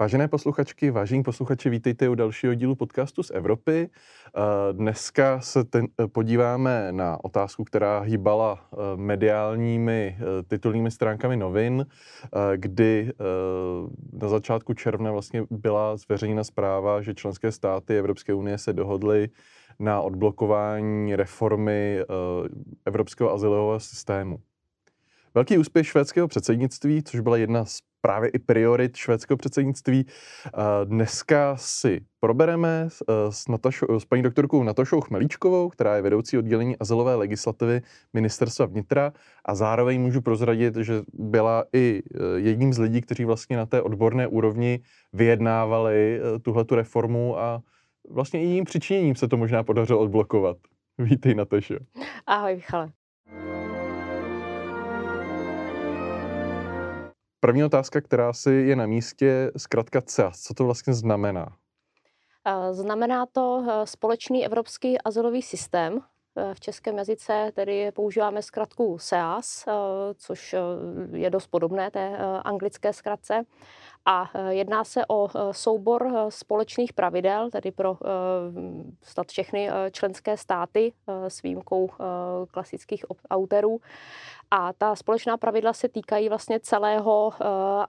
Vážené posluchačky, vážení posluchači, vítejte u dalšího dílu podcastu z Evropy. Dneska se podíváme na otázku, která hýbala mediálními titulními stránkami novin, kdy na začátku června vlastně byla zveřejněna zpráva, že členské státy Evropské unie se dohodly na odblokování reformy evropského azylového systému. Velký úspěch švédského předsednictví, což byla jedna z právě i priorit švédského předsednictví. Dneska si probereme s paní doktorkou Natašou Chmelíčkovou, která je vedoucí oddělení azylové legislativy Ministerstva vnitra a zároveň můžu prozradit, že byla i jedním z lidí, kteří vlastně na té odborné úrovni vyjednávali tuhletu reformu a vlastně i jejím přičiněním se to možná podařilo odblokovat. Vítej, Natašo. Ahoj, Michale. První otázka, která si je na místě, zkrátka CEAS. Co to vlastně znamená? Znamená to společný evropský azylový systém. V českém jazyce tedy používáme zkratku SEAS, což je dost podobné té anglické zkratce. A jedná se o soubor společných pravidel, tedy pro snad všechny členské státy s výjimkou klasických opt-outerů. A ta společná pravidla se týkají vlastně celého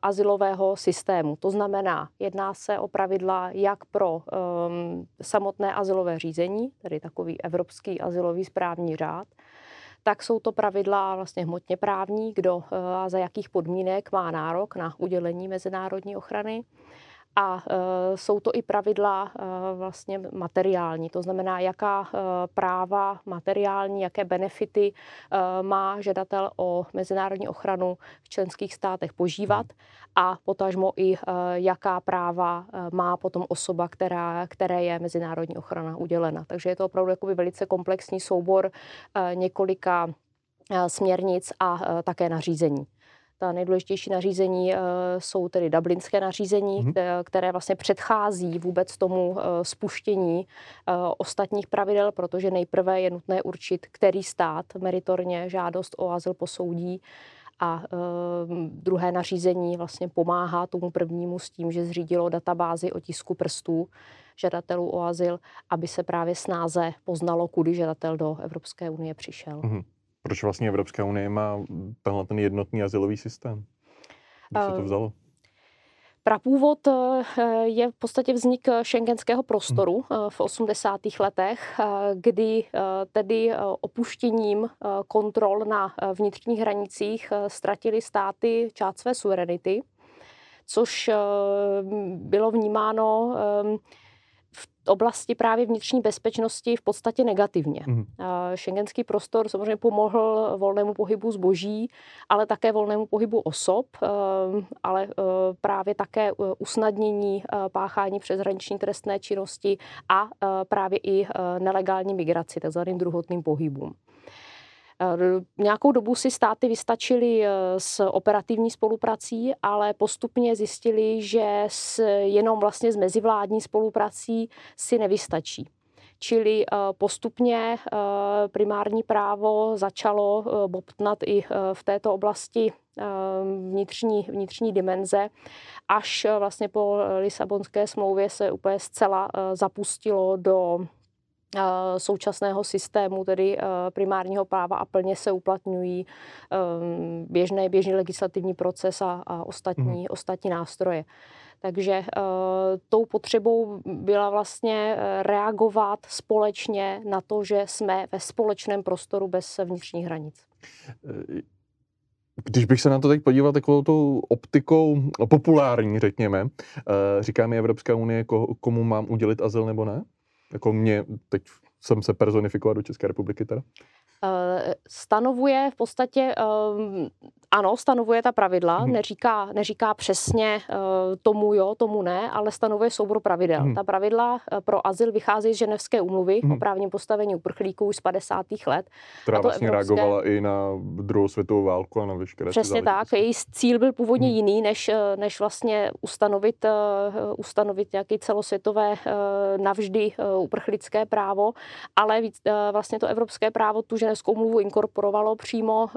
azylového systému. To znamená, jedná se o pravidla jak pro samotné azylové řízení, tedy takový evropský azylový správní řád, tak jsou to pravidla vlastně hmotně právní, kdo a za jakých podmínek má nárok na udělení mezinárodní ochrany. A jsou to i pravidla vlastně materiální, to znamená, jaká práva materiální, jaké benefity má žadatel o mezinárodní ochranu v členských státech požívat a potažmo i jaká práva má potom osoba, které je mezinárodní ochrana udělena. Takže je to opravdu jakoby velice komplexní soubor několika směrnic a také nařízení. Ta nejdůležitější nařízení jsou tedy dublinské nařízení, které vlastně předchází vůbec tomu spuštění ostatních pravidel, protože nejprve je nutné určit, který stát meritorně žádost o azyl posoudí a druhé nařízení vlastně pomáhá tomu prvnímu s tím, že zřídilo databázi otisku prstů žadatelů o azyl, aby se právě snáze poznalo, kudy žadatel do Evropské unie přišel. Mm-hmm. Proč vlastně Evropská unie má tenhle ten jednotný azylový systém? Kde se to vzalo? Prapůvod je v podstatě vznik schengenského prostoru v 80. letech, kdy tedy opuštěním kontrol na vnitřních hranicích ztratily státy část své suverenity, což bylo vnímáno oblasti právě vnitřní bezpečnosti v podstatě negativně. Schengenský prostor samozřejmě pomohl volnému pohybu zboží, ale také volnému pohybu osob, ale právě také usnadnění páchání přeshraniční trestné činnosti a právě i nelegální migraci, takzvaným druhotným pohybům. Nějakou dobu si státy vystačily s operativní spoluprací, ale postupně zjistili, že jenom vlastně s mezivládní spoluprací si nevystačí. Čili postupně primární právo začalo bobtnat i v této oblasti vnitřní dimenze, až vlastně po Lisabonské smlouvě se úplně zcela zapustilo do současného systému, tedy primárního práva a plně se uplatňují běžný legislativní proces a ostatní nástroje. Takže tou potřebou byla vlastně reagovat společně na to, že jsme ve společném prostoru bez vnitřních hranic. Když bych se na to teď podíval takovou tou optikou populární, řekněme, říká mi Evropská unie, komu mám udělit azyl nebo ne? Jako mě, teď jsem se personifikoval do České republiky teda. Stanovuje v podstatě, ano, stanovuje ta pravidla, neříká přesně tomu jo, tomu ne, ale stanovuje soubor pravidel. Ta pravidla pro azyl vycházejí z Ženevské úmluvy o právním postavení uprchlíků z 50. let. Která a to vlastně reagovala i na druhou světovou válku a na veškeré přesně tak, její cíl byl původně jiný, než vlastně ustanovit nějaké celosvětové navždy uprchlické právo, ale vlastně to evropské právo tu Ženevskou úmluvu inkorporovalo přímo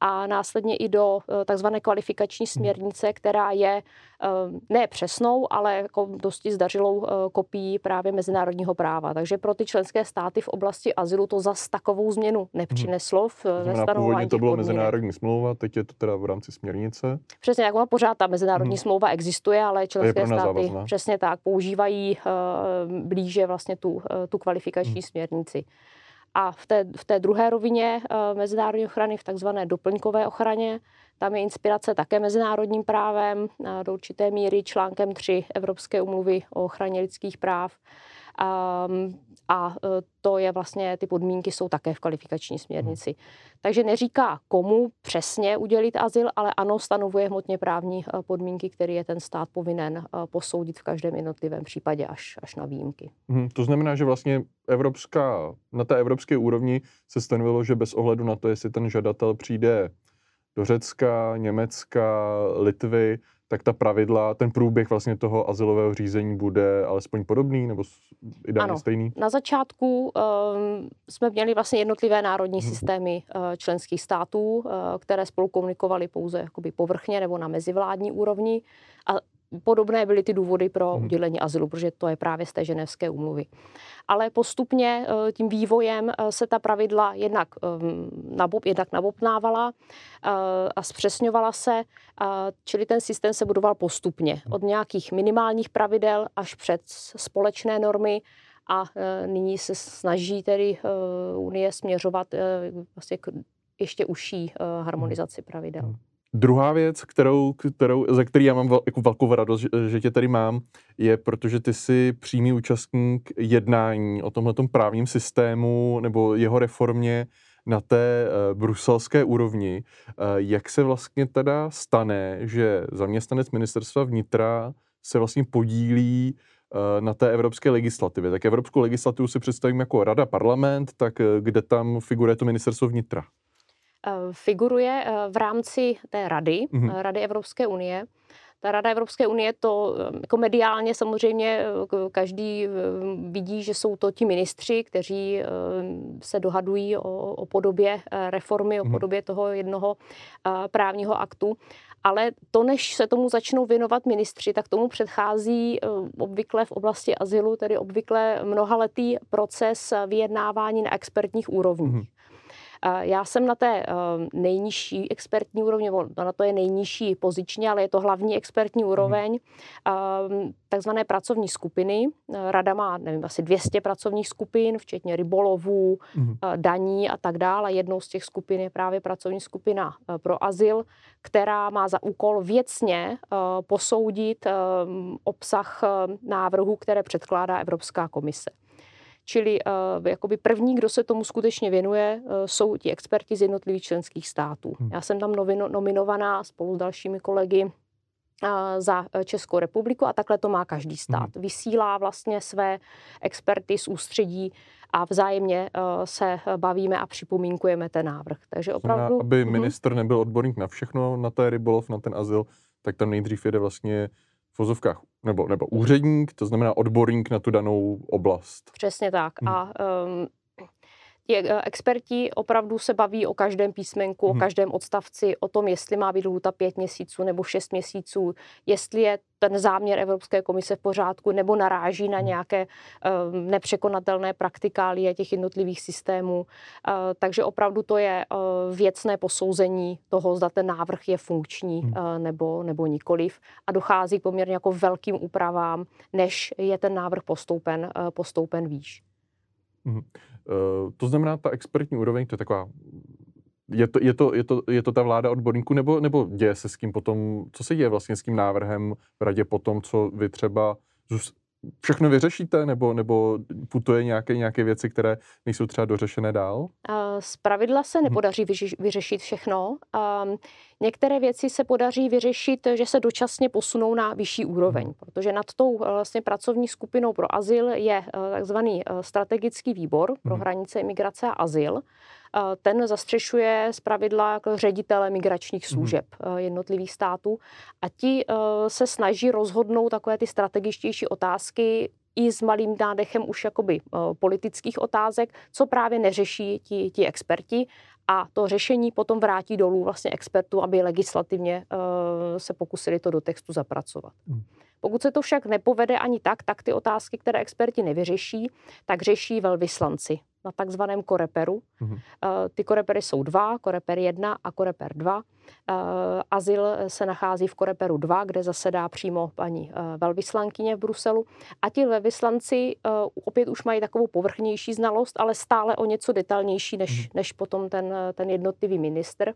a na následně i do takzvané kvalifikační směrnice, která je ne přesnou, ale jako dosti zdařilou kopií právě mezinárodního práva. Takže pro ty členské státy v oblasti azylu to zas takovou změnu nepřineslo. Původně to bylo mezinárodní smlouva, teď je to teda v rámci směrnice. Přesně, jako pořád ta mezinárodní smlouva existuje, ale členské státy závazná. Přesně tak používají blíže vlastně tu kvalifikační směrnici. A v té druhé rovině mezinárodní ochrany, v takzvané doplňkové ochraně, tam je inspirace také mezinárodním právem, do určité míry článkem 3 Evropské úmluvy o ochraně lidských práv. A to je vlastně, ty podmínky jsou také v kvalifikační směrnici. Takže neříká, komu přesně udělit azyl, ale ano, stanovuje hmotně právní podmínky, které je ten stát povinen posoudit v každém jednotlivém případě až na výjimky. To znamená, že vlastně na té evropské úrovni se stanovilo, že bez ohledu na to, jestli ten žadatel přijde do Řecka, Německa, Litvy, tak ta pravidla, ten průběh vlastně toho azylového řízení bude alespoň podobný nebo ideálně stejný? Na začátku jsme měli vlastně jednotlivé národní systémy členských států, které spolu komunikovaly pouze jakoby povrchně nebo na mezivládní úrovni a podobné byly ty důvody pro udělení azylu, protože to je právě z té Ženevské úmluvy. Ale postupně tím vývojem se ta pravidla jednak nabopnávala a zpřesňovala se, čili ten systém se budoval postupně. Od nějakých minimálních pravidel až před společné normy a nyní se snaží tedy Unie směřovat vlastně k ještě užší harmonizaci pravidel. Druhá věc, ze které já mám velkou radost, že tě tady mám, je, protože ty jsi přímý účastník jednání o tomhletom právním systému nebo jeho reformě na té bruselské úrovni. Jak se vlastně teda stane, že zaměstnanec ministerstva vnitra se vlastně podílí na té evropské legislativě? Tak evropskou legislativu si představím jako rada, parlament, tak kde tam figuruje to ministerstvo vnitra? Figuruje v rámci té Rady Evropské unie. Ta Rada Evropské unie to jako mediálně samozřejmě každý vidí, že jsou to ti ministři, kteří se dohadují o podobě reformy, o podobě toho jednoho právního aktu. Ale to, než se tomu začnou věnovat ministři, tak tomu předchází obvykle v oblasti azylu, tedy obvykle mnohaletý proces vyjednávání na expertních úrovních. Já jsem na té nejnižší expertní úrovni, na to je nejnižší pozičně, ale je to hlavní expertní úroveň, takzvané pracovní skupiny. Rada má, nevím, asi 200 pracovních skupin, včetně rybolovů, daní a tak dále. Jednou z těch skupin je právě pracovní skupina pro azyl, která má za úkol věcně posoudit obsah návrhů, které předkládá Evropská komise. Čili jakoby první, kdo se tomu skutečně věnuje, jsou ti experti z jednotlivých členských států. Já jsem tam nominovaná spolu s dalšími kolegy za Českou republiku a takhle to má každý stát. Vysílá vlastně své experty z ústředí a vzájemně se bavíme a připomínkujeme ten návrh. Takže opravdu... Aby ministr nebyl odborník na všechno, na ten rybolov, na ten azyl, tak tam nejdřív jede vlastně v vozovkách nebo úředník, to znamená odborník na tu danou oblast. Přesně tak. A experti opravdu se baví o každém písmenku, o každém odstavci, o tom, jestli má být lhůta 5 měsíců nebo 6 měsíců, jestli je ten záměr Evropské komise v pořádku nebo naráží na nějaké nepřekonatelné praktikálie těch jednotlivých systémů. Takže opravdu to je věcné posouzení toho, zda ten návrh je funkční nebo nikoliv. A dochází k poměrně jako velkým úpravám, než je ten návrh postoupen výš. To znamená, ta expertní úroveň, to je taková, je to ta vláda odborníků, nebo děje se s kým potom, co se děje vlastně s tím návrhem v radě potom, co vy třeba všechno vyřešíte, nebo putuje nějaké věci, které nejsou třeba dořešené dál? Zpravidla se nepodaří vyřešit všechno. Některé věci se podaří vyřešit, že se dočasně posunou na vyšší úroveň, protože nad tou vlastně pracovní skupinou pro azyl je takzvaný strategický výbor pro hranice, migrace a azyl. Ten zastřešuje zpravidla ředitele migračních služeb jednotlivých států a ti se snaží rozhodnout takové ty strategičtější otázky i s malým nádechem už jakoby politických otázek, co právě neřeší ti experti a to řešení potom vrátí dolů vlastně expertů, aby legislativně se pokusili to do textu zapracovat. Pokud se to však nepovede ani tak, tak ty otázky, které experti nevyřeší, tak řeší velvyslanci na takzvaném COREPERu. Ty COREPERy jsou dva, COREPER 1 a COREPER 2. Azyl se nachází v COREPERu 2, kde zasedá přímo paní velvyslankyně v Bruselu. A ti velvyslanci opět už mají takovou povrchnější znalost, ale stále o něco detailnější než potom ten jednotlivý ministr.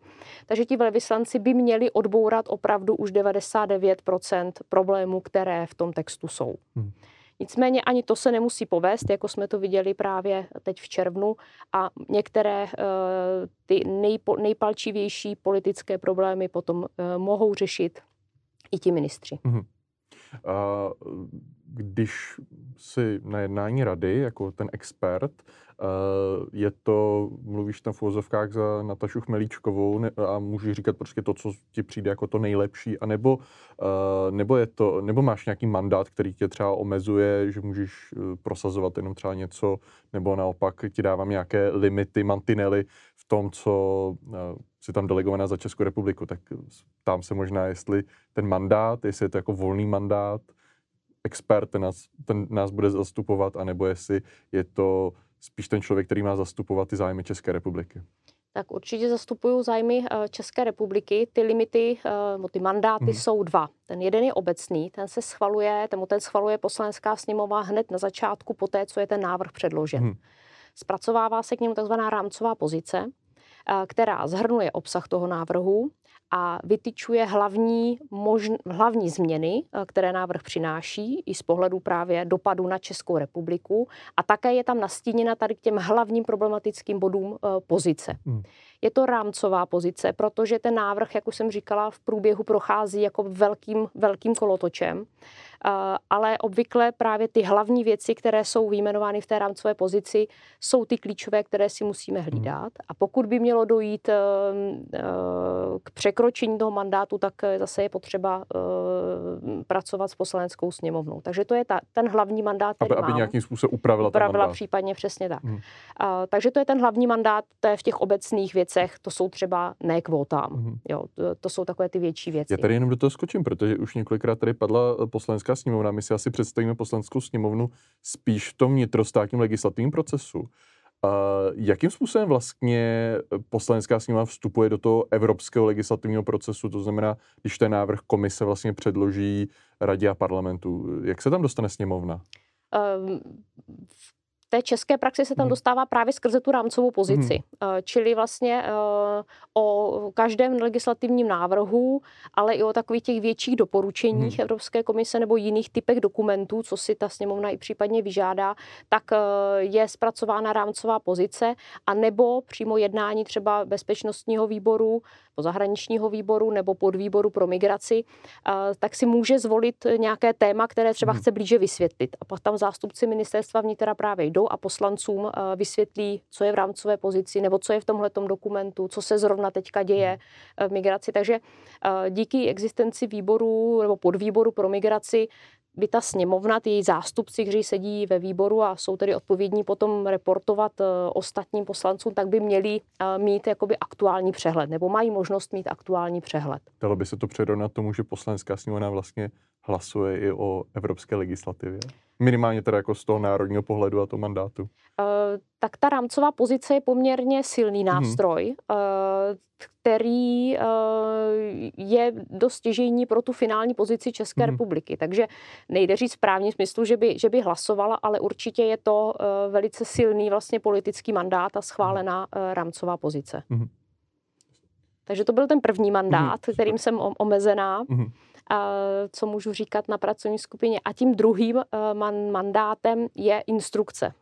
Takže ti velvyslanci by měli odbourat opravdu už 99% problémů, které v tom textu jsou. Nicméně ani to se nemusí povést, jako jsme to viděli právě teď v červnu, a některé ty nejpalčivější politické problémy potom mohou řešit i ti ministři. A když si na jednání rady, jako ten expert, je to, mluvíš tam v uvozovkách za Natašu Chmelíčkovou a můžeš říkat prostě to, co ti přijde jako to nejlepší, anebo, nebo máš nějaký mandát, který tě třeba omezuje, že můžeš prosazovat jenom třeba něco, nebo naopak ti dávám nějaké limity, mantinely v tom, co si tam delegovaná za Českou republiku, tak tam se možná, jestli ten mandát, jestli je to jako volný mandát, expert, ten nás bude zastupovat, anebo jestli je to spíš ten člověk, který má zastupovat ty zájmy České republiky. Tak určitě zastupují zájmy České republiky. Ty limity, ty mandáty jsou dva. Ten jeden je obecný, ten schvaluje Poslanecká sněmovna hned na začátku poté, co je ten návrh předložen. Zpracovává se k němu takzvaná rámcová pozice, která shrnuje obsah toho návrhu a vytyčuje hlavní změny, které návrh přináší, i z pohledu právě dopadu na Českou republiku. A také je tam nastíněna tady k těm hlavním problematickým bodům pozice. Je to rámcová pozice, protože ten návrh, jak už jsem říkala, v průběhu prochází jako velkým kolotočem, ale obvykle právě ty hlavní věci, které jsou vyjmenovány v té rámcové pozici, jsou ty klíčové, které si musíme hlídat. A pokud by mělo dojít k překročení toho mandátu, tak zase je potřeba pracovat s Poslaneckou sněmovnou. Takže to je ten hlavní mandát, který aby nějakým způsobem upravila mandát. Případně přesně tak. Takže to je ten hlavní mandát, to je v těch obecných věcech, to jsou třeba ne kvótám. Jo, to jsou takové ty větší věci. Já tady jenom do toho skočím, protože už několikrát tady padla Poslanecká sněmovna. My si asi představíme Poslaneckou sněmovnu spíš v tom vnitrostátním legislativním procesu. Jakým způsobem vlastně Poslanecká sněmovna vstupuje do toho evropského legislativního procesu, to znamená, když ten návrh komise vlastně předloží radě a parlamentu, jak se tam dostane sněmovna? V té české praxi se tam dostává právě skrze tu rámcovou pozici. Čili vlastně o každém legislativním návrhu, ale i o takových těch větších doporučeních Evropské komise nebo jiných typech dokumentů, co si ta sněmovna i případně vyžádá, tak je zpracována rámcová pozice, a nebo přímo jednání třeba bezpečnostního výboru, zahraničního výboru nebo podvýboru pro migraci, tak si může zvolit nějaké téma, které třeba chce blíže vysvětlit. A pak tam zástupci ministerstva vnitra právě jdou a poslancům vysvětlí, co je v rámcové pozici nebo co je v tomhletom dokumentu, co se zrovna teďka děje v migraci. Takže díky existenci výboru nebo podvýboru pro migraci by ta sněmovna, ty její zástupci, kteří sedí ve výboru a jsou tedy odpovědní potom reportovat ostatním poslancům, tak by měli mít jakoby aktuální přehled, nebo mají možnost mít aktuální přehled. Dalo by se to přirovnat tomu, že Poslanecká sněmovna vlastně hlasuje i o evropské legislativě? Minimálně teda jako z toho národního pohledu a toho mandátu. Tak ta rámcová pozice je poměrně silný nástroj, který je dost stěžejní pro tu finální pozici České republiky. Takže nejde říct v právním smyslu, že by hlasovala, ale určitě je to velice silný vlastně politický mandát a schválená rámcová pozice. Takže to byl ten první mandát, kterým jsem omezená. Co můžu říkat na pracovní skupině. A tím druhým mandátem je instrukce.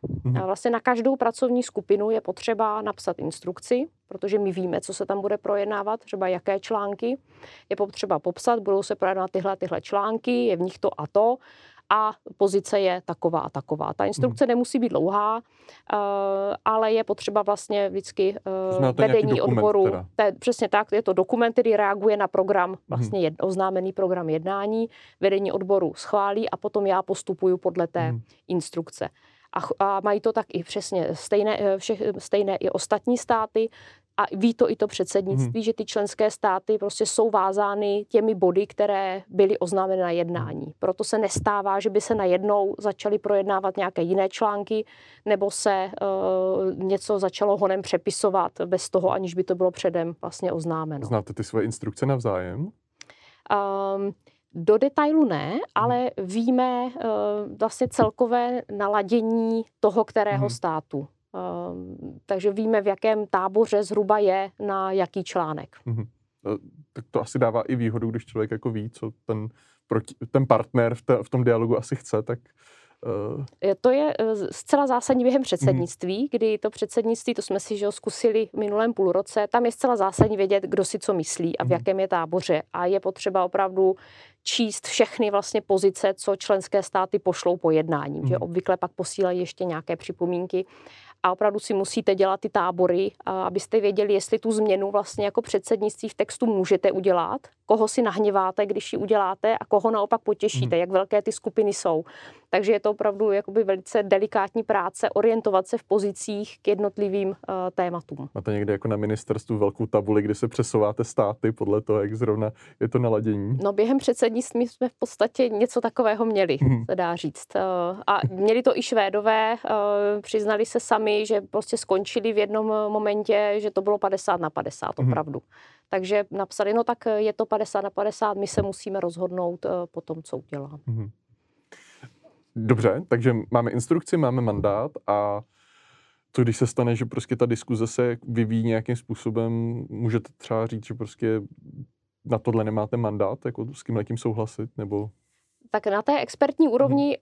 Vlastně na každou pracovní skupinu je potřeba napsat instrukci, protože my víme, co se tam bude projednávat, třeba jaké články je potřeba popsat, budou se projednávat tyhle články, je v nich to a to, a pozice je taková a taková. Ta instrukce nemusí být dlouhá, ale je potřeba vlastně vždycky vedení odboru. Přesně tak, je to dokument, který reaguje na program, vlastně oznámený program jednání, vedení odboru schválí a potom já postupuju podle té instrukce. A mají to tak i přesně stejné i ostatní státy, a ví to i to předsednictví, že ty členské státy prostě jsou vázány těmi body, které byly oznámeny na jednání. Proto se nestává, že by se najednou začaly projednávat nějaké jiné články, nebo se něco začalo honem přepisovat bez toho, aniž by to bylo předem vlastně oznámeno. Znáte ty své instrukce navzájem? Do detailu ne, ale víme vlastně celkové naladění toho, kterého státu. Takže víme, v jakém táboře zhruba je na jaký článek. Tak to asi dává i výhodu, když člověk jako ví, co ten partner v tom dialogu asi chce, tak... To je zcela zásadní během předsednictví, kdy to předsednictví, to jsme si zkusili v minulém půlroce, tam je zcela zásadní vědět, kdo si co myslí a v jakém je táboře. A je potřeba opravdu číst všechny vlastně pozice, co členské státy pošlou po jednání, že obvykle pak posílají ještě nějaké připomínky. A opravdu si musíte dělat ty tábory, abyste věděli, jestli tu změnu vlastně jako předsednictví v textu můžete udělat, koho si nahněváte, když ji uděláte a koho naopak potěšíte, jak velké ty skupiny jsou. Takže je to opravdu jakoby velice delikátní práce orientovat se v pozicích k jednotlivým tématům. Máte někde jako na ministerstvu velkou tabuli, kde se přesouváte státy podle toho, jak zrovna je to naladění? No během předsednictví jsme v podstatě něco takového měli, se dá říct. A měli to i Švédové, přiznali se sami, že prostě skončili v jednom momentě, že to bylo 50-50 opravdu. Takže napsali, no tak je to 50-50, my se musíme rozhodnout po tom, co uděláme. Dobře, takže máme instrukci, máme mandát a to, když se stane, že prostě ta diskuze se vyvíjí nějakým způsobem, můžete třeba říct, že prostě na tohle nemáte mandát, jako s kýmhletím souhlasit, nebo? Tak na té expertní úrovni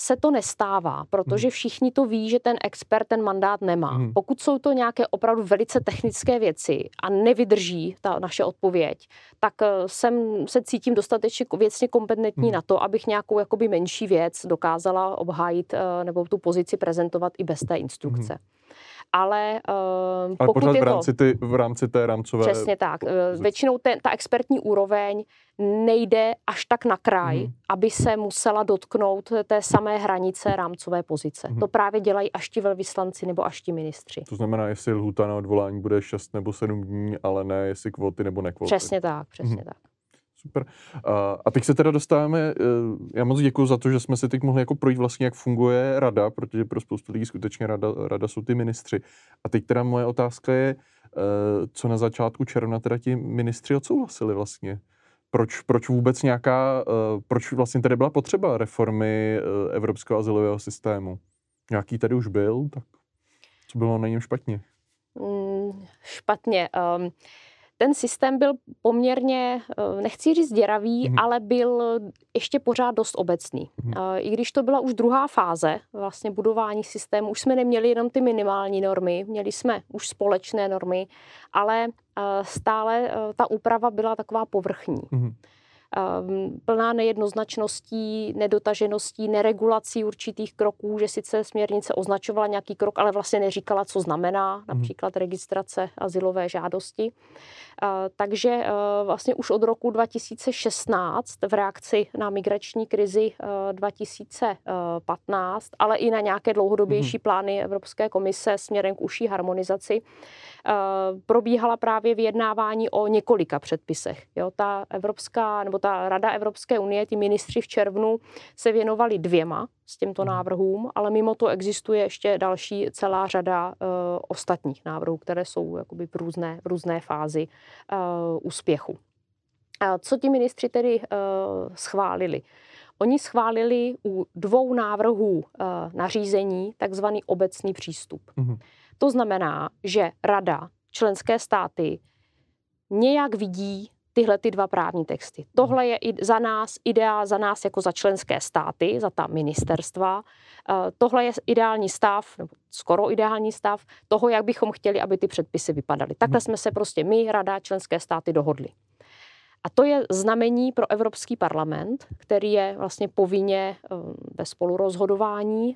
se to nestává, protože všichni to ví, že ten expert ten mandát nemá. Pokud jsou to nějaké opravdu velice technické věci a nevydrží ta naše odpověď, tak se cítím dostatečně věcně kompetentní na to, abych nějakou jakoby menší věc dokázala obhájit nebo tu pozici prezentovat i bez té instrukce. Ale pokud je to... v rámci té rámcové... Přesně tak. Většinou ta expertní úroveň nejde až tak na kraj, aby se musela dotknout té samé hranice rámcové pozice. To právě dělají až ti velvyslanci nebo až ti ministři. To znamená, jestli lhůta na odvolání bude 6 nebo 7 dní, ale ne jestli kvóty nebo nekvóty. Přesně tak, přesně tak. Super. A teď se teda dostáváme, já moc děkuji za to, že jsme si teď mohli jako projít vlastně, jak funguje rada, protože pro spoustu lidí skutečně rada jsou ty ministři. A teď teda moje otázka je, co na začátku června teda ti ministři odsouhlasili vlastně? Proč vlastně tady byla potřeba reformy evropského azylového systému? Nějaký tady už byl, tak co bylo na něm špatně? Ten systém byl poměrně, nechci říct děravý, ale byl ještě pořád dost obecný. I když to byla už druhá fáze vlastně budování systému, už jsme neměli jenom ty minimální normy, měli jsme už společné normy, ale stále ta úprava byla taková povrchní. Plná nejednoznačností, nedotažeností, neregulací určitých kroků, že sice směrnice označovala nějaký krok, ale vlastně neříkala, co znamená, například registrace azylové žádosti. Takže vlastně už od roku 2016 v reakci na migrační krizi 2015, ale i na nějaké dlouhodobější plány Evropské komise směrem k užší harmonizaci, probíhala právě vyjednávání o několika předpisech. Jo, ta Rada Evropské unie, ti ministři v červnu se věnovali dvěma s těmto návrhům, ale mimo to existuje ještě další celá řada ostatních návrhů, které jsou jakoby v různé fázi úspěchu. A co ti ministři tedy schválili? Oni schválili u 2 návrhů nařízení takzvaný obecný přístup. To znamená, že Rada, členské státy nějak vidí tyhle ty 2 právní texty. Tohle je za nás ideál, za nás jako za členské státy, za ta ministerstva. Tohle je ideální stav, nebo skoro ideální stav toho, jak bychom chtěli, aby ty předpisy vypadaly. Takhle jsme se prostě my, Rada, členské státy dohodli. A to je znamení pro Evropský parlament, který je vlastně povinně ve spolurozhodování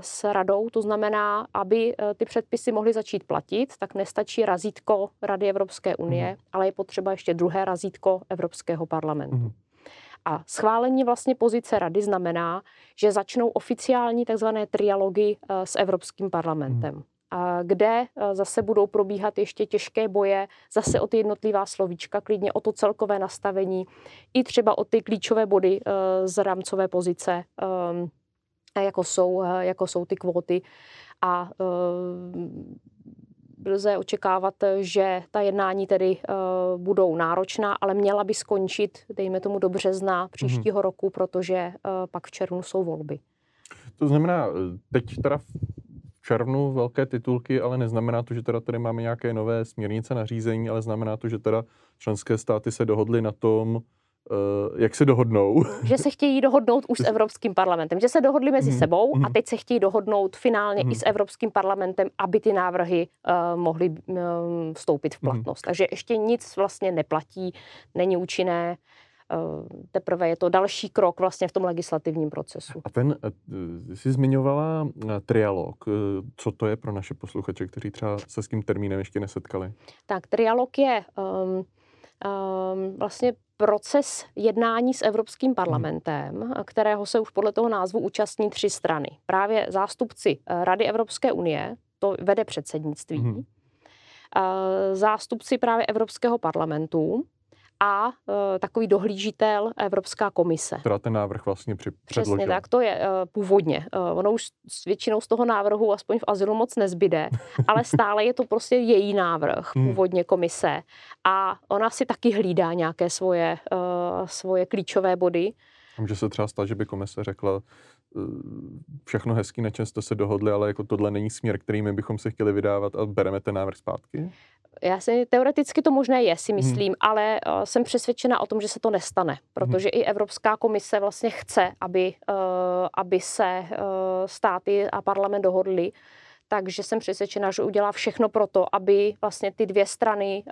s Radou. To znamená, aby ty předpisy mohly začít platit, tak nestačí razítko Rady Evropské unie, ale je potřeba ještě druhé razítko Evropského parlamentu. A schválení vlastně pozice Rady znamená, že začnou oficiální tzv. Trialogy s Evropským parlamentem. kde zase budou probíhat ještě těžké boje, zase o ty jednotlivá slovíčka, klidně o to celkové nastavení, i třeba o ty klíčové body z rámcové pozice, jako jsou ty kvóty. A lze očekávat, že ta jednání tedy budou náročná, ale měla by skončit, dejme tomu, do března příštího roku, protože pak v červnu jsou volby. To znamená, teď teda v červnu velké titulky, ale neznamená to, že teda tady máme nějaké nové směrnice, nařízení, ale znamená to, že teda členské státy se dohodly na tom, jak se dohodnou. Že se chtějí dohodnout už s Evropským parlamentem. Že se dohodli mezi sebou a teď se chtějí dohodnout finálně i s Evropským parlamentem, aby ty návrhy mohly vstoupit v platnost. Takže ještě nic vlastně neplatí, není účinné. Teprve je to další krok vlastně v tom legislativním procesu. A ten, jsi zmiňovala trialog. Co to je pro naše posluchače, kteří třeba se s tím termínem ještě nesetkali? Tak, trialog je vlastně proces jednání s Evropským parlamentem, kterého se už podle toho názvu účastní 3 strany. Právě zástupci Rady Evropské unie, to vede předsednictví, zástupci právě Evropského parlamentu a takový dohlížitel Evropská komise. Která ten návrh vlastně předložila. Přesně tak, to je původně. Ono už většinou z toho návrhu, aspoň v azylu, moc nezbyde, ale stále je to prostě její návrh, původně komise. A ona si taky hlídá nějaké svoje klíčové body. Může se třeba stát, že by komise řekla, všechno hezký, na čem jste se dohodli, ale jako tohle není směr, který my bychom se chtěli vydávat a bereme ten návrh zpátky? Teoreticky to možné je, si myslím, ale jsem přesvědčena o tom, že se to nestane, protože i Evropská komise vlastně chce, aby se státy a parlament dohodly, takže jsem přesvědčena, že udělá všechno pro to, aby vlastně ty 2 strany,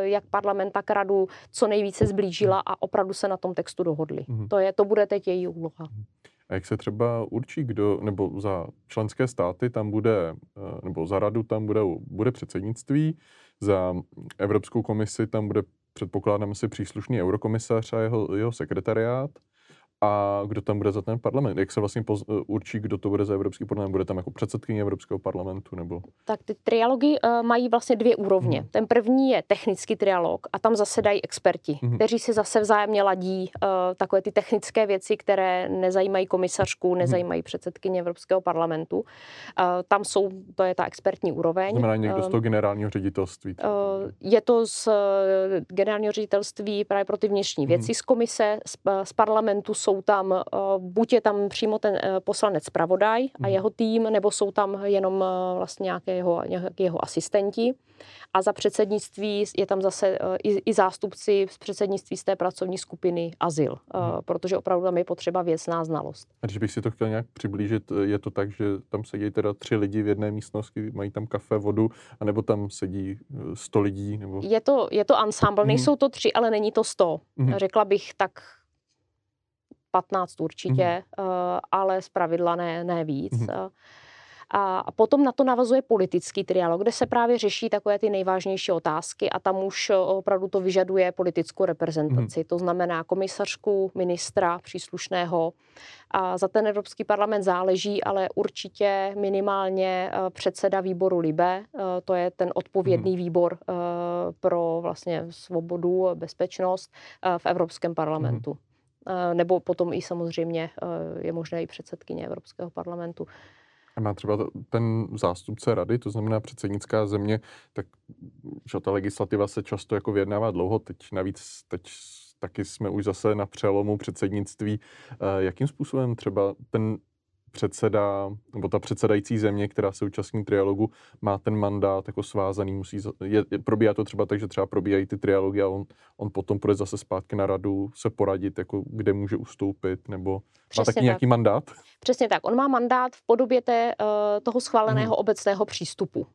jak parlament, tak radu, co nejvíce zblížila a opravdu se na tom textu dohodly. To bude teď její úloha. A jak se třeba určí, kdo, nebo za členské státy tam bude, nebo za radu tam bude předsednictví, za Evropskou komisi tam bude, předpokládám si, příslušný eurokomisař a jeho sekretariát. A kdo tam bude za ten parlament? Jak se vlastně určí, kdo to bude za Evropský parlament? Bude tam jako předsedkyně Evropského parlamentu? Nebo? Tak ty trialogy mají vlastně 2 úrovně. Ten první je technický trialog a tam zasedají experti, kteří si zase vzájemně ladí takové ty technické věci, které nezajímají komisařku, nezajímají předsedkyně Evropského parlamentu. Tam jsou, to je ta expertní úroveň. Znamená někdo z toho generálního ředitelství? Je to z generálního ředitelství právě pro ty vnitřní věci, z komise, z parlamentu jsou tam, buď je tam přímo ten poslanec zpravodaj a jeho tým, nebo jsou tam jenom vlastně nějakého asistenti. A za předsednictví je tam zase i zástupci z předsednictví z té pracovní skupiny azyl, protože opravdu tam je potřeba věcná znalost. A když bych si to chtěl nějak přiblížit, je to tak, že tam sedí teda 3 lidi v jedné místnosti, mají tam kafe, vodu, anebo tam sedí 100 lidí? Nebo... Je to ansámbl, nejsou to 3, ale není to 100. Řekla bych tak 15 určitě, ale zpravidla ne víc. A potom na to navazuje politický trialog, kde se právě řeší takové ty nejvážnější otázky a tam už opravdu to vyžaduje politickou reprezentaci. To znamená komisařku, ministra příslušného. A za ten Evropský parlament záleží, ale určitě minimálně předseda výboru LIBE, to je ten odpovědný výbor pro vlastně svobodu, bezpečnost v Evropském parlamentu. Nebo potom i samozřejmě je možné i předsedkyně Evropského parlamentu. A má třeba ten zástupce rady, to znamená předsednická země, tak že ta legislativa se často jako vyjednává dlouho, teď taky jsme už zase na přelomu předsednictví. Jakým způsobem třeba ten předseda, nebo ta předsedající země, která se účastní trialogu, má ten mandát jako svázaný, probíhá to třeba tak, že třeba probíhají ty trialogy a on potom půjde zase zpátky na radu se poradit, jako kde může ustoupit, nebo má taky nějaký mandát? Přesně tak, on má mandát v podobě toho schváleného obecného přístupu.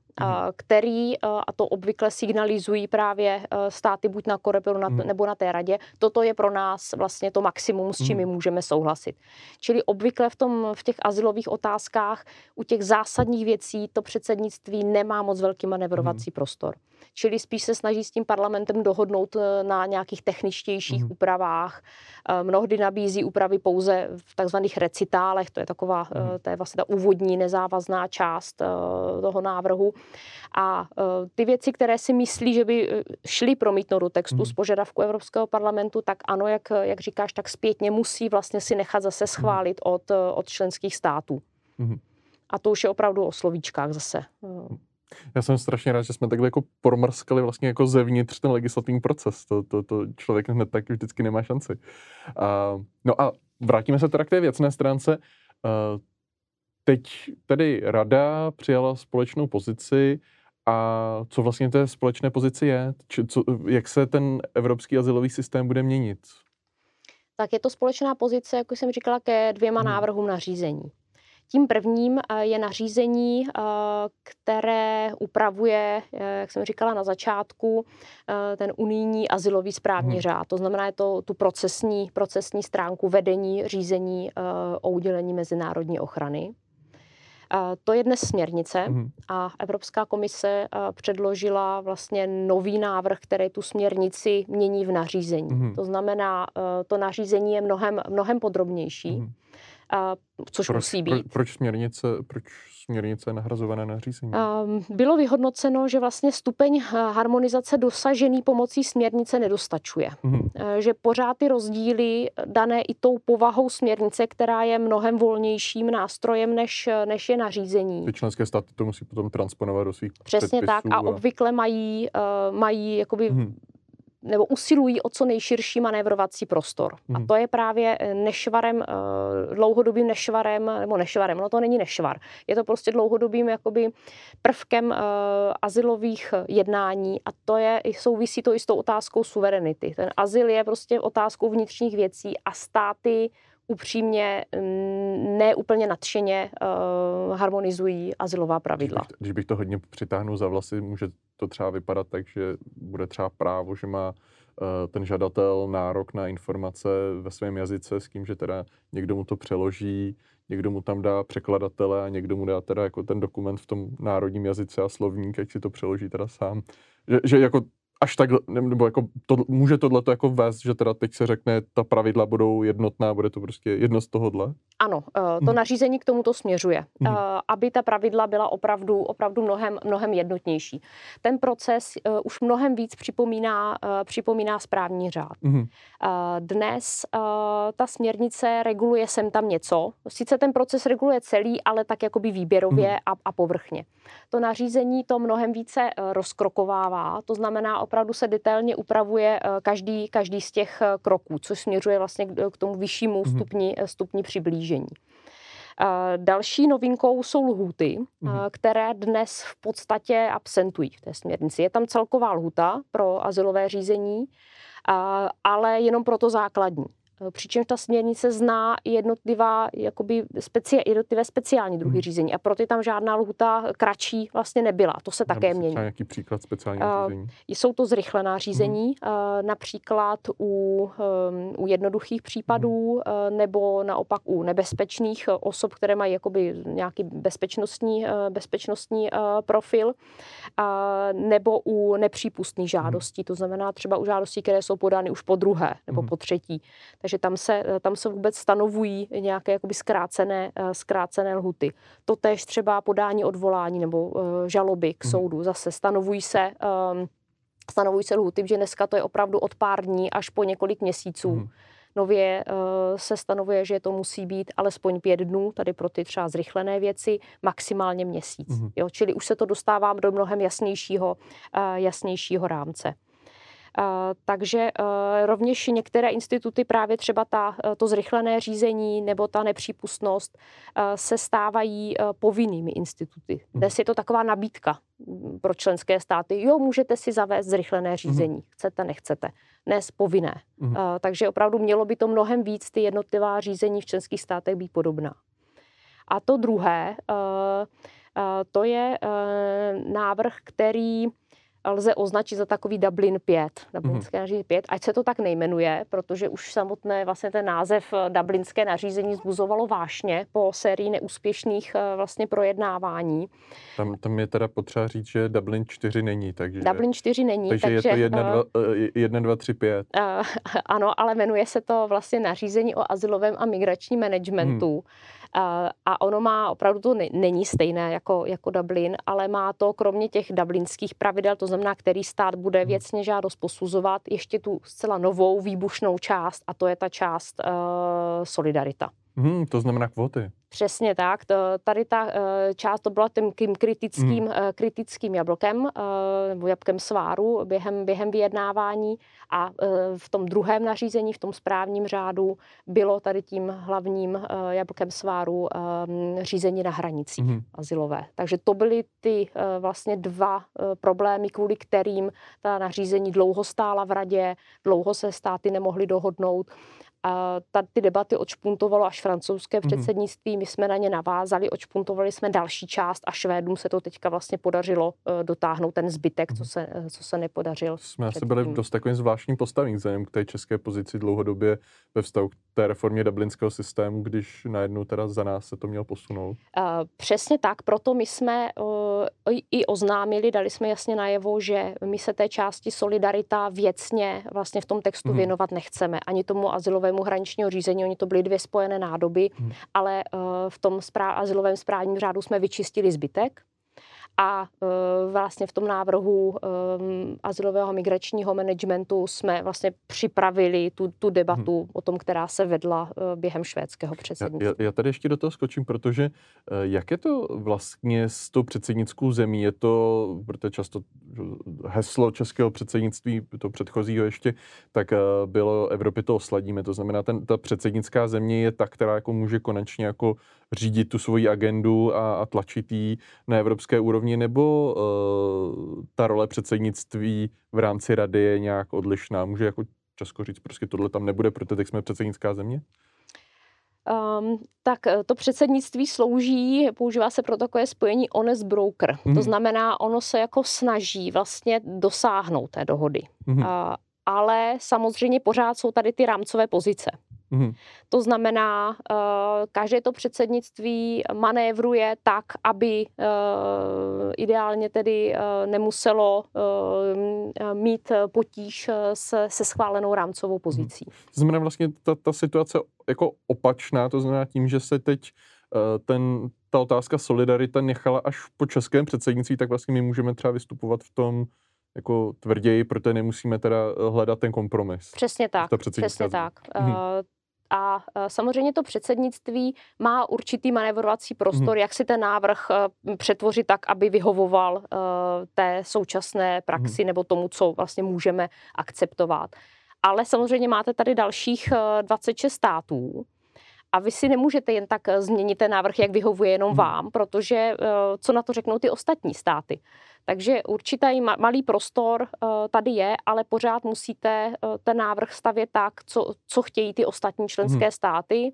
který, a to obvykle signalizují právě státy buď na COREPERu nebo na té radě, toto je pro nás vlastně to maximum, s čím my můžeme souhlasit. Čili obvykle v těch azylových otázkách u těch zásadních věcí to předsednictví nemá moc velký manevrovací prostor. Čili spíš se snaží s tím parlamentem dohodnout na nějakých techničtějších úpravách. Mnohdy nabízí úpravy pouze v takzvaných recitálech, to je taková, to je vlastně ta úvodní nezávazná část toho návrhu. A ty věci, které si myslí, že by šly promítnout do textu z požadavku Evropského parlamentu, tak ano, jak říkáš, tak zpětně musí vlastně si nechat zase schválit od členských států. A to už je opravdu o slovíčkách zase. Já jsem strašně rád, že jsme takhle jako promrskali vlastně jako zevnitř ten legislativní proces. To člověk hned tak vždycky nemá šanci. No a vrátíme se teda k té věcné stránce. Teď tedy rada přijala společnou pozici a co vlastně té společné pozici je? Jak se ten evropský azylový systém bude měnit? Tak je to společná pozice, jak jsem říkala, ke 2 návrhům nařízení. Tím prvním je nařízení, které upravuje, jak jsem říkala na začátku, ten unijní azylový správní řád. To znamená, je to tu procesní stránku vedení řízení o udělení mezinárodní ochrany. To je dnes směrnice a Evropská komise předložila vlastně nový návrh, který tu směrnici mění v nařízení. To znamená, to nařízení je mnohem podrobnější. Což musí být. Proč směrnice je nahrazovaná nařízení? Bylo vyhodnoceno, že vlastně stupeň harmonizace dosažený pomocí směrnice nedostačuje. Že pořád ty rozdíly dané i tou povahou směrnice, která je mnohem volnějším nástrojem, než je nařízení. Ty členské státy to musí potom transponovat do svých předpisů. Přesně tak a obvykle mají jakoby nebo usilují o co nejširší manévrovací prostor. A to je právě nešvarem, dlouhodobým nešvarem, nebo nešvarem, no to není nešvar. Je to prostě dlouhodobým jakoby prvkem azylových jednání a to je, souvisí to i s tou otázkou suverenity. Ten azyl je prostě otázkou vnitřních věcí a státy upřímně neúplně nadšeně harmonizují azylová pravidla. Když bych to hodně přitáhnul za vlasy, může to třeba vypadat tak, že bude třeba právo, že má ten žadatel nárok na informace ve svém jazyce s tím, že teda někdo mu to přeloží, někdo mu tam dá překladatele a někdo mu dá teda jako ten dokument v tom národním jazyce a slovník, jak si to přeloží teda sám. Že jako až tak, nebo jako to, může tohleto jako vést, že teda teď se řekne, ta pravidla budou jednotná, bude to prostě jedno z tohohle? Ano, to nařízení k tomuto směřuje, aby ta pravidla byla opravdu mnohem jednotnější. Ten proces už mnohem víc připomíná správní řád. Dnes ta směrnice reguluje sem tam něco, sice ten proces reguluje celý, ale tak jakoby výběrově a povrchně. To nařízení to mnohem více rozkrokovává, to znamená opravdu se detailně upravuje každý z těch kroků, což směřuje vlastně k tomu vyššímu stupni přiblížení. Další novinkou jsou lhůty, které dnes v podstatě absentují v té směrnici. Je tam celková lhůta pro azylové řízení, ale jenom pro to základní. Přičemž ta směrnice zná jednotlivé speciální druhy řízení a proto tam žádná lhůta kratší vlastně nebyla. To se také mění. Nějaký příklad speciálního řízení? Jsou to zrychlená řízení, například u jednoduchých případů nebo naopak u nebezpečných osob, které mají jakoby nějaký bezpečnostní profil, nebo u nepřípustných žádostí, to znamená třeba u žádostí, které jsou podány už po druhé nebo po třetí. Takže tam se vůbec stanovují nějaké jakoby zkrácené lhuty. Totéž třeba podání odvolání nebo žaloby k soudu. Zase stanovují se lhuty, protože dneska to je opravdu od pár dní až po několik měsíců. Nově se stanovuje, že to musí být alespoň 5 dnů, tady pro ty třeba zrychlené věci, maximálně měsíc. Jo? Čili už se to dostává do mnohem jasnějšího rámce. Takže rovněž některé instituty, právě třeba to zrychlené řízení nebo ta nepřípustnost, se stávají povinnými instituty. Dnes je to taková nabídka pro členské státy. Jo, můžete si zavést zrychlené řízení. Chcete, nechcete. Dnes povinné. Takže opravdu mělo by to mnohem víc ty jednotlivá řízení v členských státech být podobná. A to druhé To je návrh, který lze označit za takový Dublin 5, dublinské nařízení 5, ať se to tak nejmenuje, protože už samotné vlastně ten název dublinské nařízení zbuzovalo vášně po sérii neúspěšných vlastně projednávání. Tam je teda potřeba říct, že Dublin 4 není, takže... Dublin 4 není, takže je to 1, 2, 3, 5. Ano, ale jmenuje se to vlastně nařízení o azylovém a migračním managementu. A ono má, opravdu to není stejné jako Dublin, ale má to kromě těch dublinských pravidel, to znamená, který stát bude věcně žádost posuzovat, ještě tu zcela novou výbušnou část, a to je ta část solidarita. To znamená kvóty. Přesně tak. Tady ta část, to byla tím kritickým jablkem, nebo jablkem sváru během vyjednávání, a v tom druhém nařízení, v tom správním řádu, bylo tady tím hlavním jablkem sváru řízení na hranicích azylové. Takže to byly ty vlastně dva problémy, kvůli kterým ta nařízení dlouho stála v radě, dlouho se státy nemohly dohodnout. A ty debaty odšpuntovalo až francouzské předsednictví, my jsme na ně navázali, odšpuntovali jsme další část a Švédům se to teďka vlastně podařilo dotáhnout ten zbytek, co se nepodařil. Jsme asi byli v dost takovým zvláštním postavení vzhledem k té české pozici dlouhodobě ve vztahu k té reformě dublinského systému, když najednou teda za nás se to mělo posunout. Přesně tak, proto my jsme i oznámili, dali jsme jasně najevo, že my se té části solidarita věcně vlastně v tom textu věnovat nechceme, ani tomu azylové hraničního řízení, oni to byly dvě spojené nádoby, ale v tom azylovém správním řádu jsme vyčistili zbytek a vlastně v tom návrhu azylového migračního managementu jsme vlastně připravili tu debatu o tom, která se vedla během švédského předsednictví. Já tady ještě do toho skočím, protože jak je to vlastně s tou předsednickou zemí? Je to, protože často heslo českého předsednictví, to předchozího ještě, tak bylo Evropy to osladíme. To znamená, ta předsednická země je ta, která jako může konečně jako řídit tu svoji agendu a tlačit ji na evropské úrovni, nebo ta role předsednictví v rámci rady je nějak odlišná? Může jako Česko říct, prostě tohle tam nebude, protože teď jsme předsednická země? Tak to předsednictví slouží, používá se pro takové spojení honest broker. To znamená, ono se jako snaží vlastně dosáhnout té dohody. Ale samozřejmě pořád jsou tady ty rámcové pozice. To znamená, každé to předsednictví manévruje tak, aby ideálně tedy nemuselo mít potíž se schválenou rámcovou pozicí. To znamená vlastně ta situace jako opačná, to znamená tím, že se teď ta otázka solidarita nechala až po českém předsednictví, tak vlastně my můžeme třeba vystupovat v tom jako tvrději, protože nemusíme teda hledat ten kompromis. Přesně tak, přesně tak. A samozřejmě to předsednictví má určitý manévrovací prostor, jak si ten návrh přetvořit tak, aby vyhovoval té současné praxi nebo tomu, co vlastně můžeme akceptovat. Ale samozřejmě máte tady dalších 26 států a vy si nemůžete jen tak změnit ten návrh, jak vyhovuje jenom vám, protože co na to řeknou ty ostatní státy. Takže určitý malý prostor tady je, ale pořád musíte ten návrh stavět tak, co chtějí ty ostatní členské státy,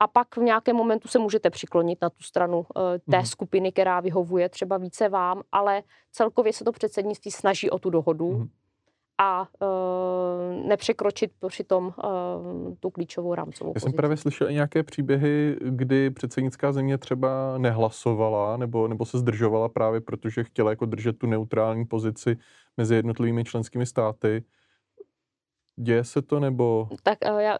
a pak v nějakém momentu se můžete přiklonit na tu stranu té skupiny, která vyhovuje třeba více vám, ale celkově se to předsednictví snaží o tu dohodu a nepřekročit přitom tu klíčovou rámcovou pozici. Já jsem právě slyšel i nějaké příběhy, kdy předsednická země třeba nehlasovala nebo se zdržovala právě protože chtěla jako držet tu neutrální pozici mezi jednotlivými členskými státy. Děje se to, nebo... Tak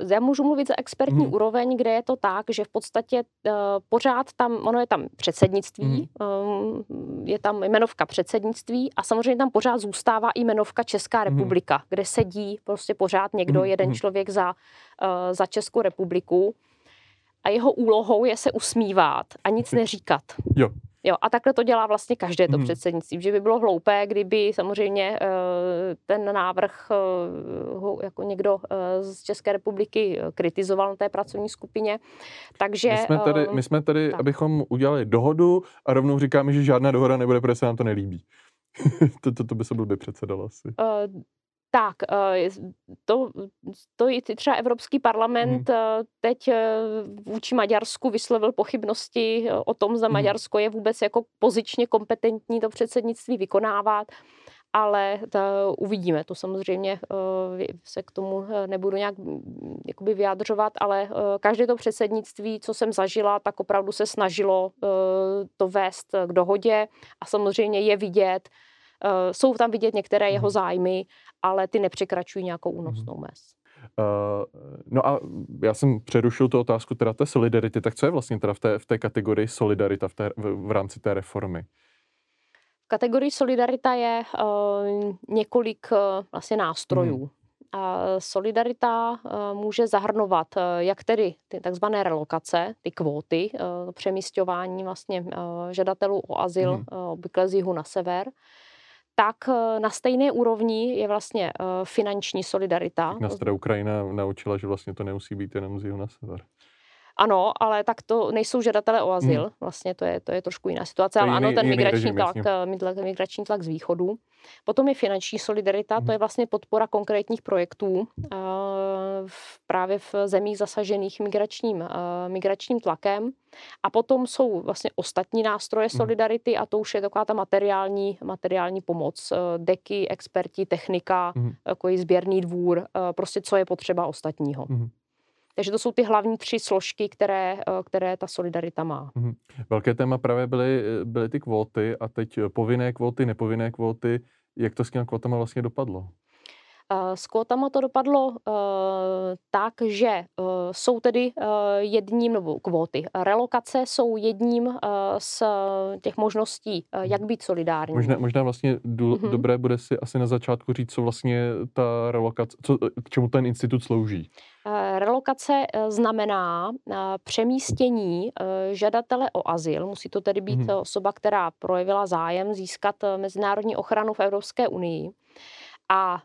já můžu mluvit za expertní úroveň, kde je to tak, že v podstatě pořád tam, ono je tam předsednictví, je tam jmenovka předsednictví a samozřejmě tam pořád zůstává i jmenovka Česká republika, kde sedí prostě pořád někdo, jeden člověk za Českou republiku, a jeho úlohou je se usmívat a nic neříkat. Jo, a takhle to dělá vlastně každé to předsednictví, že by bylo hloupé, kdyby samozřejmě ten návrh jako někdo z České republiky kritizoval na té pracovní skupině. Takže my jsme tady abychom udělali dohodu a rovnou říkáme, že žádná dohoda nebude, protože se nám to nelíbí. To by se blbě předsedalo asi. Tak, to třeba Evropský parlament teď vůči Maďarsku vyslovil pochybnosti o tom, zda Maďarsko je vůbec jako pozičně kompetentní to předsednictví vykonávat, ale uvidíme. To samozřejmě se k tomu nebudu nějak jakoby vyjadřovat, ale každé to předsednictví, co jsem zažila, tak opravdu se snažilo to vést k dohodě a samozřejmě je vidět, jsou tam vidět některé jeho zájmy, ale ty nepřekračují nějakou únosnou mez. No a já jsem přerušil tu otázku teda té solidarity, tak co je vlastně teda v té kategorii solidarita v rámci té reformy? V kategorii solidarita je několik vlastně nástrojů. Solidarita může zahrnovat jak tedy ty takzvané relokace, ty kvóty, přemísťování vlastně žadatelů o azyl obvykle z jihu na sever, tak na stejné úrovni je vlastně finanční solidarita. Tak nás teda Ukrajina naučila, že vlastně to nemusí být jenom z jihu na sever. Ano, ale tak to nejsou žadatelé o azyl, vlastně to je trošku jiná situace, ale ano, ten migrační tlak z východu. Potom je finanční solidarita, to je vlastně podpora konkrétních projektů právě v zemích zasažených migračním tlakem. A potom jsou vlastně ostatní nástroje solidarity a to už je taková ta materiální pomoc, deky, experti, technika, jako i sběrný dvůr, prostě co je potřeba ostatního. Takže to jsou ty hlavní tři složky, které ta solidarita má. Velké téma právě byly ty kvóty a teď povinné kvóty, nepovinné kvóty. Jak to s těmi kvótama vlastně dopadlo? S kvótama to dopadlo tak, že jsou tedy jedním, nebo kvóty, relokace jsou jedním z těch možností, jak být solidární. Možná vlastně dobré bude si asi na začátku říct, co vlastně ta relokace, k čemu ten institut slouží. Relokace znamená přemístění žadatele o azyl, musí to tedy být osoba, která projevila zájem získat mezinárodní ochranu v Evropské unii. A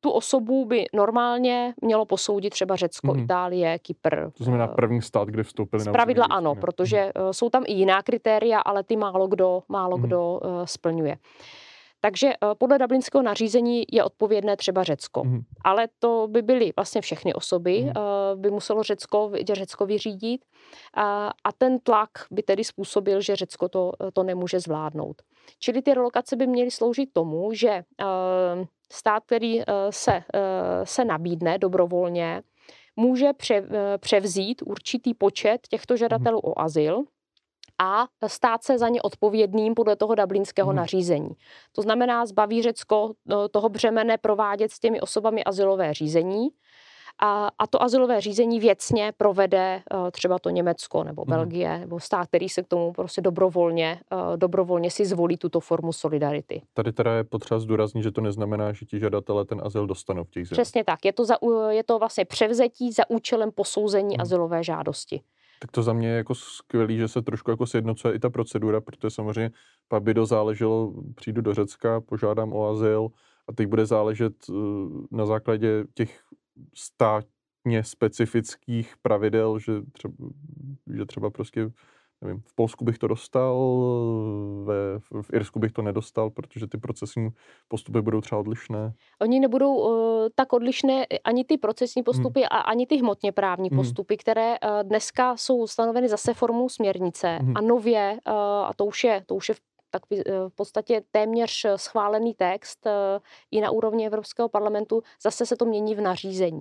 tu osobu by normálně mělo posoudit třeba Řecko, Itálie, Kypr. To znamená první stát, kde vstoupili. Zpravidla ano, protože jsou tam i jiná kritéria, ale ty málo kdo splňuje. Takže podle dublinského nařízení je odpovědné třeba Řecko. Ale to by byly vlastně všechny osoby, by muselo Řecko vyřídit a ten tlak by tedy způsobil, že Řecko to nemůže zvládnout. Čili ty relokace by měly sloužit tomu, že stát, který se nabídne dobrovolně, může převzít určitý počet těchto žadatelů o azyl a stát se za ně odpovědným podle toho dublinského nařízení. To znamená, zbaví Řecko toho břemene provádět s těmi osobami azylové řízení a to azylové řízení věcně provede třeba to Německo nebo Belgie nebo stát, který se k tomu prostě dobrovolně si zvolí tuto formu solidarity. Tady teda je potřeba zdůraznit, že to neznamená, že ti žadatelé ten azyl dostanou v těch zemích. Přesně tak. Je to vlastně převzetí za účelem posouzení azylové žádosti. Tak to za mě je jako skvělý, že se trošku jako sjednocuje i ta procedura, protože samozřejmě pak by záleželo, přijdu do Řecka, požádám o azyl a teď bude záležet na základě těch státně specifických pravidel, že třeba prostě, nevím, v Polsku bych to dostal, v Irsku bych to nedostal, protože ty procesní postupy budou třeba odlišné. Oni nebudou tak odlišné ani ty procesní postupy a ani ty hmotně právní postupy, které dneska jsou stanoveny zase formou směrnice a nově, a to už je v podstatě téměř schválený text i na úrovni Evropského parlamentu, zase se to mění v nařízení,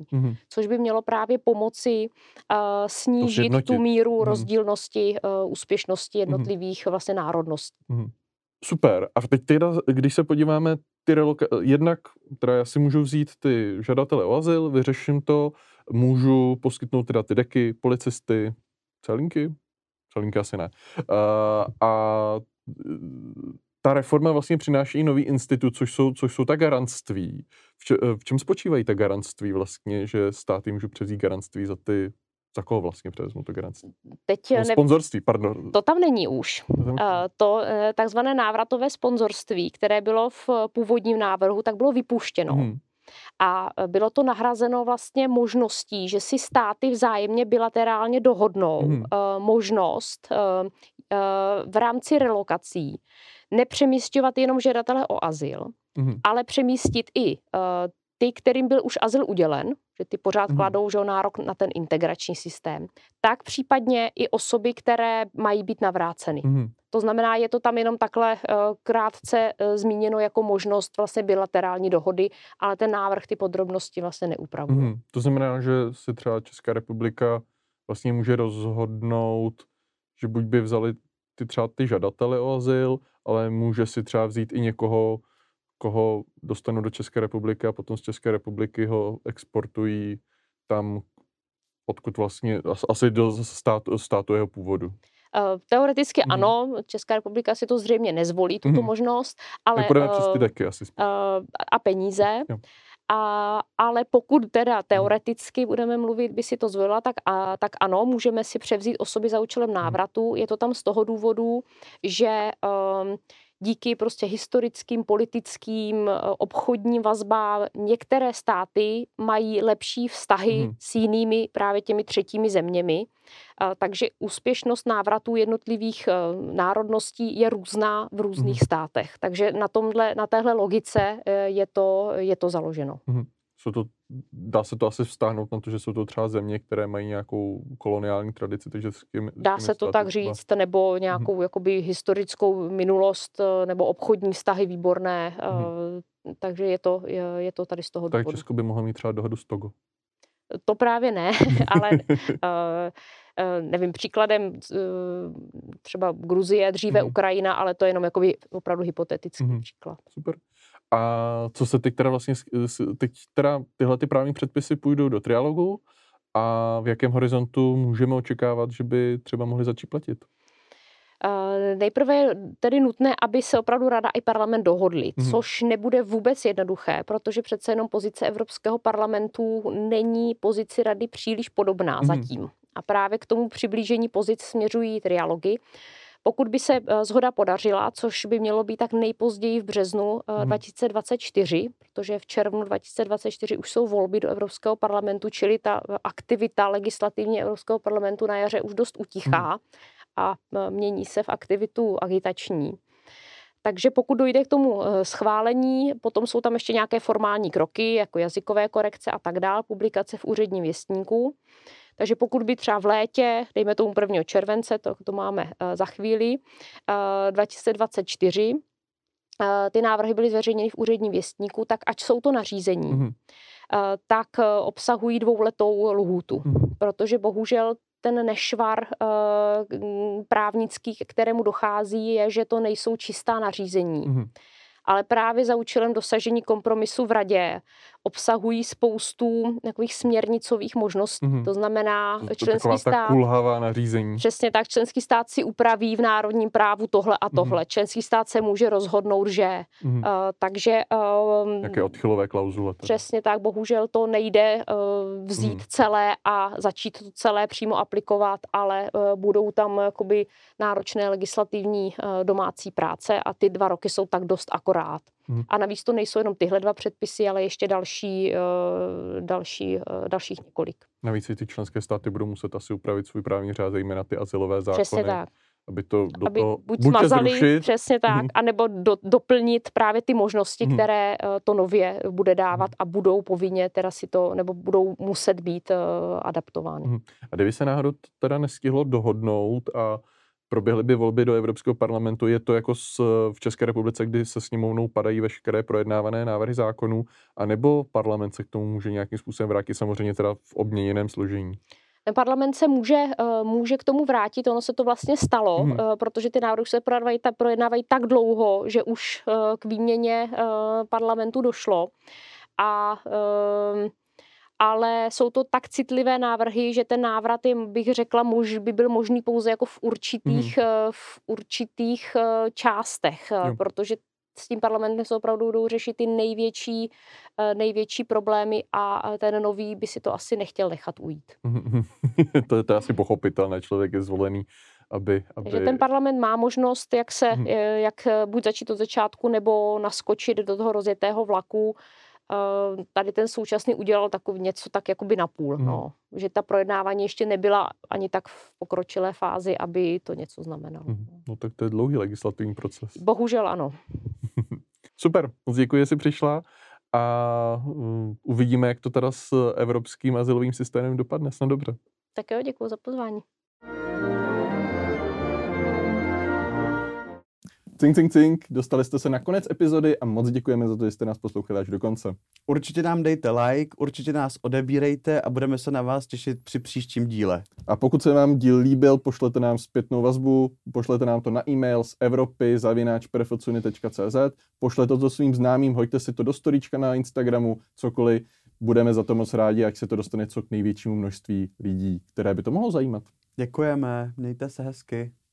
což by mělo právě pomoci snížit tu míru rozdílnosti, úspěšnosti jednotlivých vlastně národností. Super. A teď teda, když se podíváme, jednak teda já si můžu vzít ty žadatele o azyl, vyřeším to, můžu poskytnout teda ty deky, policisty, celinky asi ne. A ta reforma vlastně přináší i nový institut, což jsou ta garantství. V čem spočívají ta garantství vlastně, že státy můžou převzít garantství za ty, za koho vlastně převezmu to garantství? Sponzorství, pardon. To tam není už. To takzvané návratové sponzorství, které bylo v původním návrhu, tak bylo vypuštěno. A bylo to nahrazeno vlastně možností, že si státy vzájemně bilaterálně dohodnou možnost v rámci relokací nepřemísťovat jenom žadatele o azyl, ale přemístit i ty, kterým byl už azyl udělen, že ty pořád kladou nárok na ten integrační systém, tak případně i osoby, které mají být navráceny. To znamená, je to tam jenom takhle krátce zmíněno jako možnost vlastně bilaterální dohody, ale ten návrh ty podrobnosti vlastně neupravuje. To znamená, že si třeba Česká republika vlastně může rozhodnout, že buď by vzali ty třeba ty žadatele o azyl, ale může si třeba vzít i někoho, koho dostanou do České republiky a potom z České republiky ho exportují tam, odkud vlastně, asi do státu jeho původu. Teoreticky ano, Česká republika si to zřejmě nezvolí, tuto možnost, ale... Nepůjdeme přes ty daky asi. A peníze. Ale pokud teda teoreticky budeme mluvit, by si to zvolila, tak ano, můžeme si převzít osoby za účelem návratu. Je to tam z toho důvodu, že... díky prostě historickým, politickým, obchodním vazbám některé státy mají lepší vztahy s jinými právě těmi třetími zeměmi. Takže úspěšnost návratu jednotlivých národností je různá v různých státech. Takže na téhle logice je to založeno. Dá se to asi vztáhnout na to, že jsou to třeba země, které mají nějakou koloniální tradici, takže dá se to tak říct, nebo nějakou jakoby historickou minulost, nebo obchodní vztahy výborné, takže je to tady z toho důvodu. Tak Česko by mohlo mít třeba dohodu s Togo. To právě ne, ale nevím, příkladem třeba Gruzie, dříve Ukrajina, ale to je jenom jakoby opravdu hypotetický příklad. Super. A co se teď teda tyhle ty právní předpisy půjdou do trialogu a v jakém horizontu můžeme očekávat, že by třeba mohli začít platit? Nejprve je tedy nutné, aby se opravdu Rada i parlament dohodli, což nebude vůbec jednoduché, protože přece jenom pozice Evropského parlamentu není pozici Rady příliš podobná zatím. A právě k tomu přiblížení pozic směřují trialogy. Pokud by se shoda podařila, což by mělo být tak nejpozději v březnu 2024, protože v červnu 2024 už jsou volby do Evropského parlamentu, čili ta aktivita legislativně Evropského parlamentu na jaře už dost utichá a mění se v aktivitu agitační. Takže pokud dojde k tomu schválení, potom jsou tam ještě nějaké formální kroky, jako jazykové korekce a tak dál, publikace v úředním věstníku. Takže pokud by třeba v létě, dejme tomu 1. července, to máme za chvíli, 2024, ty návrhy byly zveřejněny v úředním věstníku, tak ať jsou to nařízení, tak obsahují dvouletou lhůtu, protože bohužel ten nešvar právnický, kterému dochází, je, že to nejsou čistá nařízení. Ale právě za účelem dosažení kompromisu v radě obsahují spoustu takových směrnicových možností. To znamená, členský stát... kulhavá nařízení. Přesně tak, členský stát si upraví v národním právu tohle a tohle. Členský stát se může rozhodnout, že... takže... jaké odchylové klauzule. Teda. Přesně tak, bohužel to nejde vzít celé a začít to celé přímo aplikovat, ale budou tam jakoby náročné legislativní domácí práce a ty 2 roky jsou tak dost akorát. A navíc to nejsou jenom tyhle 2 předpisy, ale ještě dalších několik. Navíc i ty členské státy budou muset asi upravit svůj právní řád, zejména ty azylové zákony. Přesně tak. Aby to do toho buď smazali, zrušit, přesně tak, anebo doplnit právě ty možnosti, které to nově bude dávat a budou povinně teda si to, nebo budou muset být adaptovány. A kdyby se náhodou teda nestihlo dohodnout a proběhly by volby do Evropského parlamentu, je to jako v České republice, kdy se sněmovnou padají veškeré projednávané návrhy zákonů, anebo parlament se k tomu může nějakým způsobem vrátit, samozřejmě teda v obměněném složení? Parlament se může k tomu vrátit, ono se to vlastně stalo, protože ty návrhy se projednávají tak dlouho, že už k výměně parlamentu došlo. Ale jsou to tak citlivé návrhy, že ten návrat bych řekla, by byl možný pouze jako v určitých částech, protože s tím parlamentem se opravdu budou řešit ty největší problémy a ten nový by si to asi nechtěl nechat ujít. To je asi pochopitelné, člověk je zvolený, aby... Že ten parlament má možnost, jak buď začít od začátku, nebo naskočit do toho rozjetého vlaku, tady ten současný udělal takový něco tak jakoby napůl, no. Že ta projednávání ještě nebyla ani tak v pokročilé fázi, aby to něco znamenalo. No tak to je dlouhý legislativní proces. Bohužel ano. Super, moc děkuji, že jsi přišla a uvidíme, jak to teda s evropským azylovým systémem dopadne, snad dobře. Tak jo, děkuji za pozvání. Cink, cink, cink, dostali jste se na konec epizody a moc děkujeme za to, že jste nás poslouchali až do konce. Určitě nám dejte like, určitě nás odebírejte a budeme se na vás těšit při příštím díle. A pokud se vám díl líbil, pošlete nám zpětnou vazbu, pošlete nám to na e-mail zevropy@perfecuni.cz, pošlete to svým známým, hoďte si to do storíčka na Instagramu, cokoliv, budeme za to moc rádi, ať se to dostane co k největšímu množství lidí, které by to mohlo zajímat. Děkujeme, mějte se hezky.